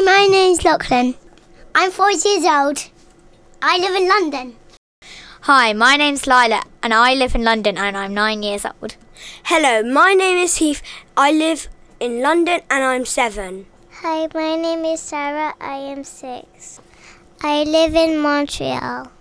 Hi, my name's Lachlan. I'm 4 years old. I live in London. Hi, my name's Lila and I live in London and I'm 9 years old. Hello, my name is Heath. I live in London and I'm 7. Hi, my name is Sarah. I am 6. I live in Montreal.